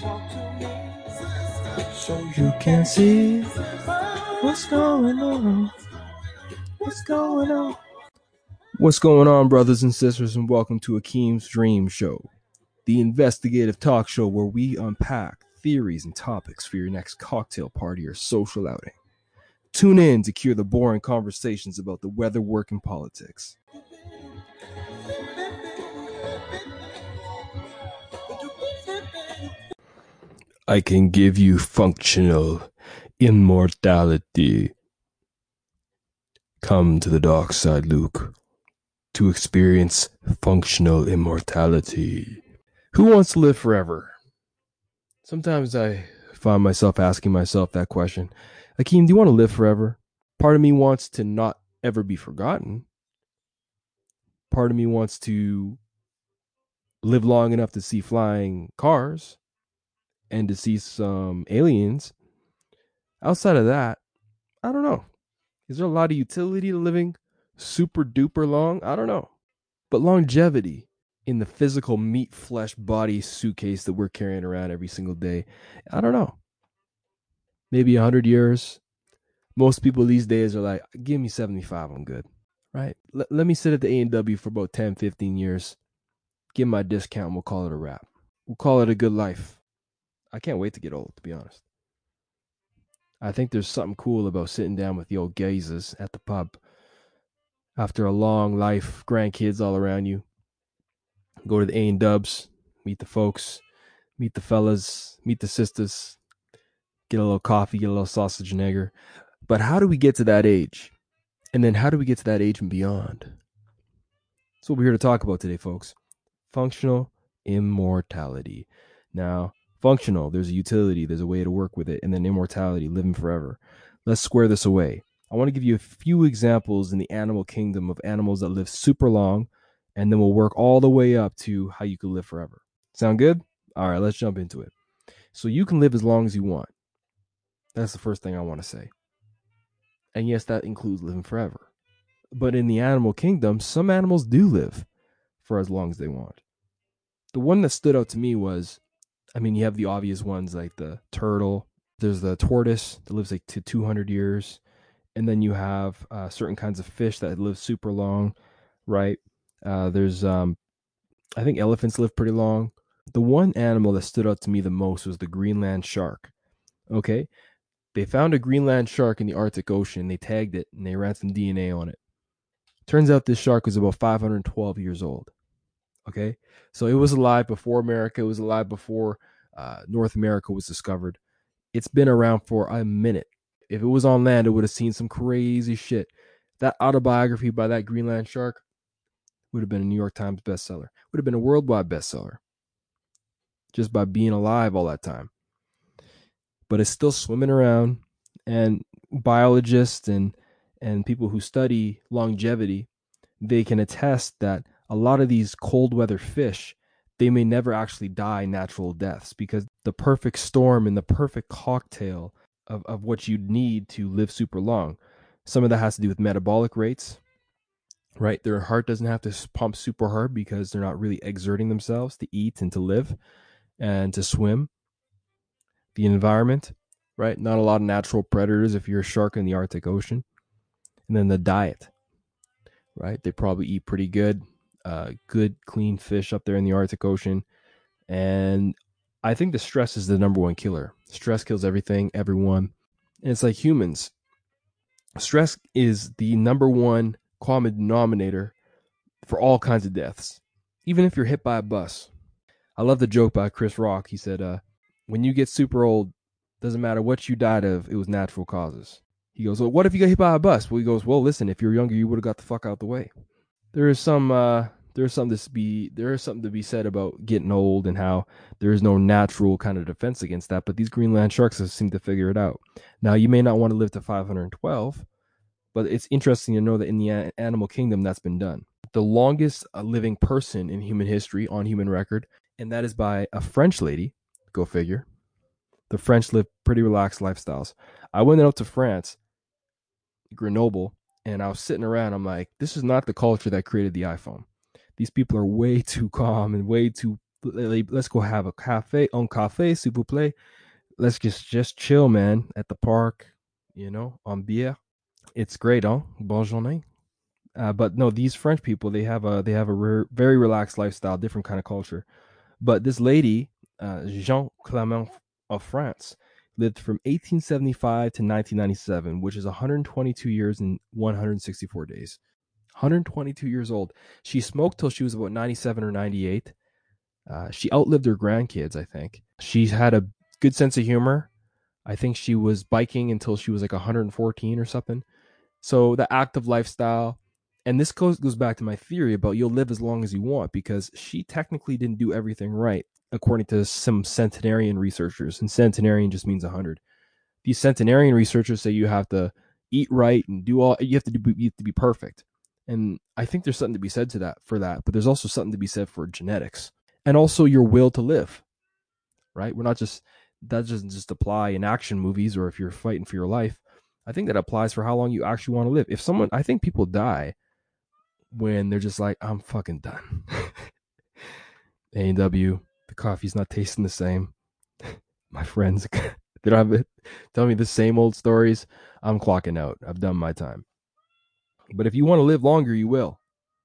so you can see what's going on. What's going on? What's going on, brothers and sisters, and welcome to Akeem's Dream Show, the investigative talk show where we unpack theories and topics for your next cocktail party or social outing. Tune in to hear the boring conversations about the weather, work, and politics. I can give you functional immortality. Come to the dark side, Luke, to experience functional immortality. Who wants to live forever? Sometimes I find myself asking myself that question. Akeem, do you want to live forever? Part of me wants to not ever be forgotten. Part of me wants to live long enough to see flying cars and to see some aliens. Outside of that, I don't know. Is there a lot of utility to living super duper long? I don't know. But longevity in the physical meat, flesh, body suitcase that we're carrying around every single day, I don't know. Maybe 100 years. Most people these days are like, give me 75, I'm good. Right? Let me sit at the A&W for about 10, 15 years. Give my discount and we'll call it a wrap. We'll call it a good life. I can't wait to get old, to be honest. I think there's something cool about sitting down with the old gazes at the pub. After a long life, grandkids all around you. Go to the A&Ws, meet the folks, meet the fellas, meet the sisters. Get a little coffee, get a little sausage and egg. But how do we get to that age? And then how do we get to that age and beyond? That's what we're here to talk about today, folks. Functional immortality. Now, functional, there's a utility, there's a way to work with it, and then immortality, living forever. Let's square this away. I want to give you a few examples in the animal kingdom of animals that live super long, and then we'll work all the way up to how you can live forever. Sound good? All right, let's jump into it. So you can live as long as you want. That's the first thing I want to say. And yes, that includes living forever. But in the animal kingdom, some animals do live for as long as they want. The one that stood out to me was, I mean, you have the obvious ones like the turtle. There's the tortoise that lives like to 200 years. And then you have certain kinds of fish that live super long, right? I think elephants live pretty long. The one animal that stood out to me the most was the Greenland shark. Okay. They found a Greenland shark in the Arctic Ocean. They tagged it and they ran some DNA on it. Turns out this shark was about 512 years old. Okay. So it was alive before America. It was alive before North America was discovered. It's been around for a minute. If it was on land, it would have seen some crazy shit. That autobiography by that Greenland shark would have been a New York Times bestseller. Would have been a worldwide bestseller. Just by being alive all that time. But it's still swimming around, and biologists and people who study longevity, they can attest that a lot of these cold weather fish, they may never actually die natural deaths because the perfect storm and the perfect cocktail of what you need to live super long. Some of that has to do with metabolic rates, right? Their heart doesn't have to pump super hard because they're not really exerting themselves to eat and to live and to swim. The environment, right? Not a lot of natural predators if you're a shark in the Arctic Ocean. And then the diet, right? They probably eat pretty good, good clean fish up there in the Arctic Ocean. And I think the stress is the number one killer. Stress kills everything, everyone. And it's like humans. Stress is the number one common denominator for all kinds of deaths. Even if you're hit by a bus. I love the joke by Chris Rock. He said, when you get super old, doesn't matter what you died of, it was natural causes. He goes, well, what if you got hit by a bus? Well, he goes, well, listen, if you were younger, you would have got the fuck out the way. There is something to be said about getting old and how there is no natural kind of defense against that. But these Greenland sharks seem to figure it out. Now, you may not want to live to 512, but it's interesting to know that in the animal kingdom, that's been done. The longest living person in human history on human record, and that is by a French lady. Go figure. The French live pretty relaxed lifestyles. I went out to France, Grenoble, and I was sitting around. I'm like, this is not the culture that created the iPhone. These people are way too calm and way too Let's go have a cafe, un café, s'il vous plaît. Let's just chill, man, at the park, you know, on beer. It's great, huh? Bonne journée. But no, these French people, they have a very relaxed lifestyle, different kind of culture. But this lady, Jean Clement of France, lived from 1875 to 1997, which is 122 years and 164 days. 122 years old. She smoked till she was about 97 or 98. She outlived her grandkids, I think. She had a good sense of humor. I think she was biking until she was like 114 or something. So the active lifestyle, and this goes back to my theory about you'll live as long as you want, because she technically didn't do everything right, according to some centenarian researchers. And centenarian just means 100. These centenarian researchers say you have to eat right and you have to be perfect. And I think there's something to be said for that, but there's also something to be said for genetics and also your will to live, right? That doesn't just apply in action movies or if you're fighting for your life. I think that applies for how long you actually want to live. I think people die when they're just like, I'm fucking done. A&W, the coffee's not tasting the same. My friends, they don't have it. Tell me the same old stories. I'm clocking out. I've done my time. But if you want to live longer, you will,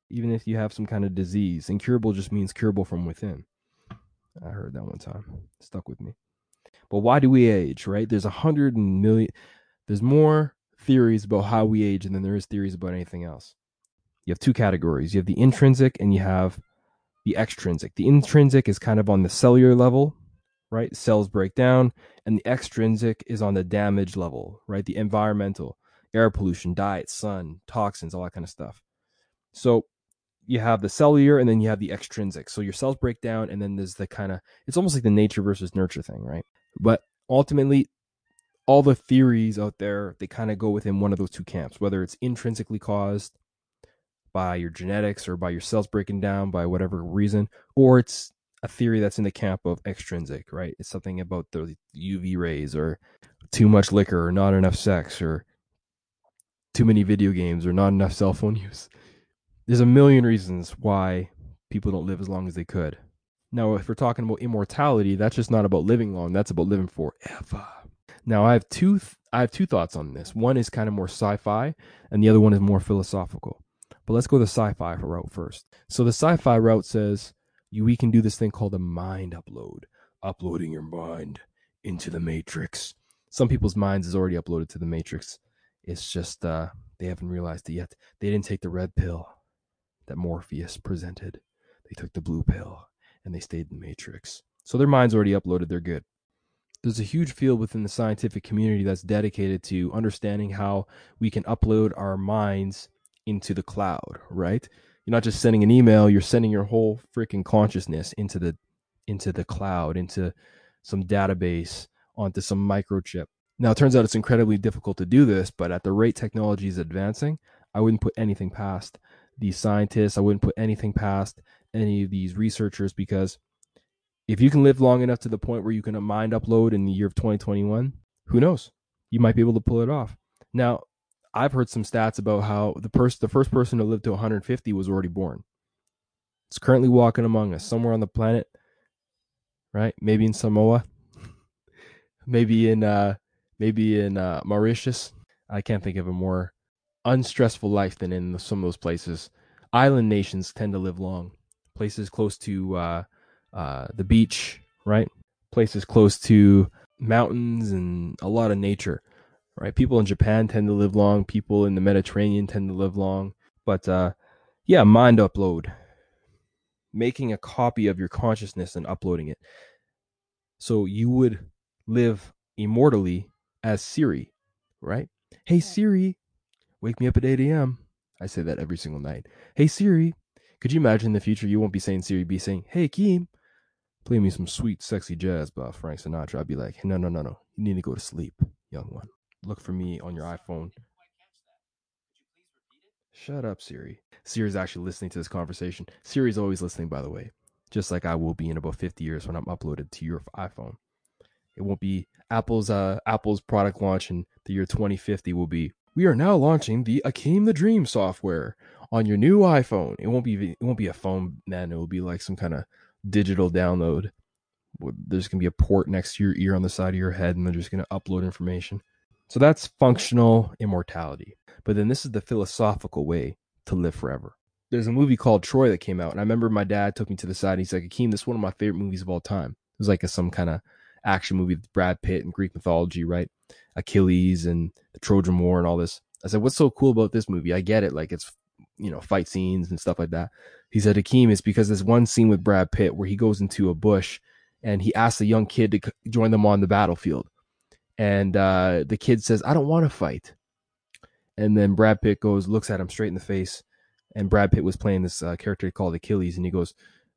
even if you have some kind of disease. Incurable just means curable from within. I heard that one time. It stuck with me. But why do we age, right? There's 100 million. There's more theories about how we age than there is theories about anything else. You have two categories. You have the intrinsic and you have the extrinsic. The intrinsic is kind of on the cellular level, right? Cells break down. And the extrinsic is on the damage level, right? The environmental. Air pollution, diet, sun, toxins, all that kind of stuff. So you have the cellular and then you have the extrinsic. So your cells break down and then there's the kind of, it's almost like the nature versus nurture thing, right? But ultimately, all the theories out there, they kind of go within one of those two camps, whether it's intrinsically caused by your genetics or by your cells breaking down by whatever reason, or it's a theory that's in the camp of extrinsic, right? It's something about the UV rays or too much liquor or not enough sex or too many video games or not enough cell phone use. There's a million reasons why people don't live as long as they could. Now, if we're talking about immortality, that's just not about living long. That's about living forever. Now, I have two thoughts on this. One is kind of more sci-fi, and the other one is more philosophical. But let's go the sci-fi route first. So the sci-fi route says we can do this thing called a mind upload, uploading your mind into the matrix. Some people's minds is already uploaded to the matrix. It's just they haven't realized it yet. They didn't take the red pill that Morpheus presented. They took the blue pill, and they stayed in the Matrix. So their mind's already uploaded. They're good. There's a huge field within the scientific community that's dedicated to understanding how we can upload our minds into the cloud, right? You're not just sending an email. You're sending your whole freaking consciousness into the cloud, into some database, onto some microchip. Now, it turns out it's incredibly difficult to do this, but at the rate technology is advancing, I wouldn't put anything past these scientists. I wouldn't put anything past any of these researchers, because if you can live long enough to the point where you can mind upload in the year of 2021, who knows? You might be able to pull it off. Now, I've heard some stats about how the first person to live to 150 was already born. It's currently walking among us somewhere on the planet, right? Maybe in Samoa, maybe in Mauritius. I can't think of a more unstressful life than in some of those places. Island nations tend to live long. Places close to the beach, right? Places close to mountains and a lot of nature, right? People in Japan tend to live long. People in the Mediterranean tend to live long. But yeah, mind upload. Making a copy of your consciousness and uploading it. So you would live immortally as Siri, right? Hey, Siri, wake me up at 8 a.m. I say that every single night. Hey, Siri, could you imagine in the future you won't be saying Siri, be saying, hey, Akeem, play me some sweet, sexy jazz by Frank Sinatra. I'd be like, hey, no. You need to go to sleep, young one. Look for me on your iPhone. Shut up, Siri. Siri's actually listening to this conversation. Siri's always listening, by the way, just like I will be in about 50 years when I'm uploaded to your iPhone. It won't be Apple's product launch in the year 2050 will be, we are now launching the Akeem the Dream software on your new iPhone. It won't be a phone then. It will be like some kind of digital download. There's going to be a port next to your ear on the side of your head, and they're just going to upload information. So that's functional immortality. But then this is the philosophical way to live forever. There's a movie called Troy that came out, and I remember my dad took me to the side, and he's like, Akeem, this is one of my favorite movies of all time. It was like some kind of action movie with Brad Pitt and Greek mythology, right? Achilles and the Trojan War and all this. I said, what's so cool about this movie? I get it. Like, it's, you know, fight scenes and stuff like that. He said, Akeem, it's because there's one scene with Brad Pitt where he goes into a bush and he asks a young kid to join them on the battlefield. And the kid says, I don't want to fight. And then Brad Pitt goes, looks at him straight in the face. And Brad Pitt was playing this character called Achilles. And he goes,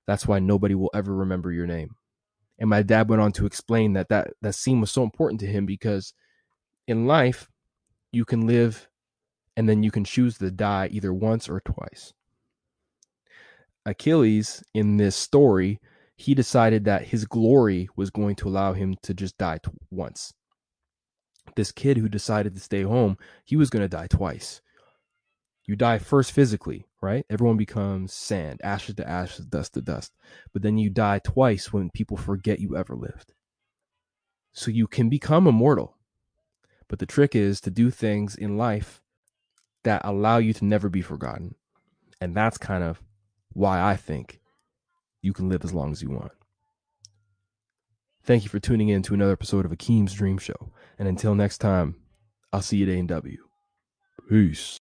that's why nobody will ever remember your name. And my dad went on to explain that scene was so important to him because in life, you can live and then you can choose to die either once or twice. Achilles, in this story, he decided that his glory was going to allow him to just die once. This kid who decided to stay home, he was going to die twice. You die first physically, right? Everyone becomes sand, ashes to ashes, dust to dust. But then you die twice when people forget you ever lived. So you can become immortal. But the trick is to do things in life that allow you to never be forgotten. And that's kind of why I think you can live as long as you want. Thank you for tuning in to another episode of Akeem's Dream Show. And until next time, I'll see you at A&W. Peace.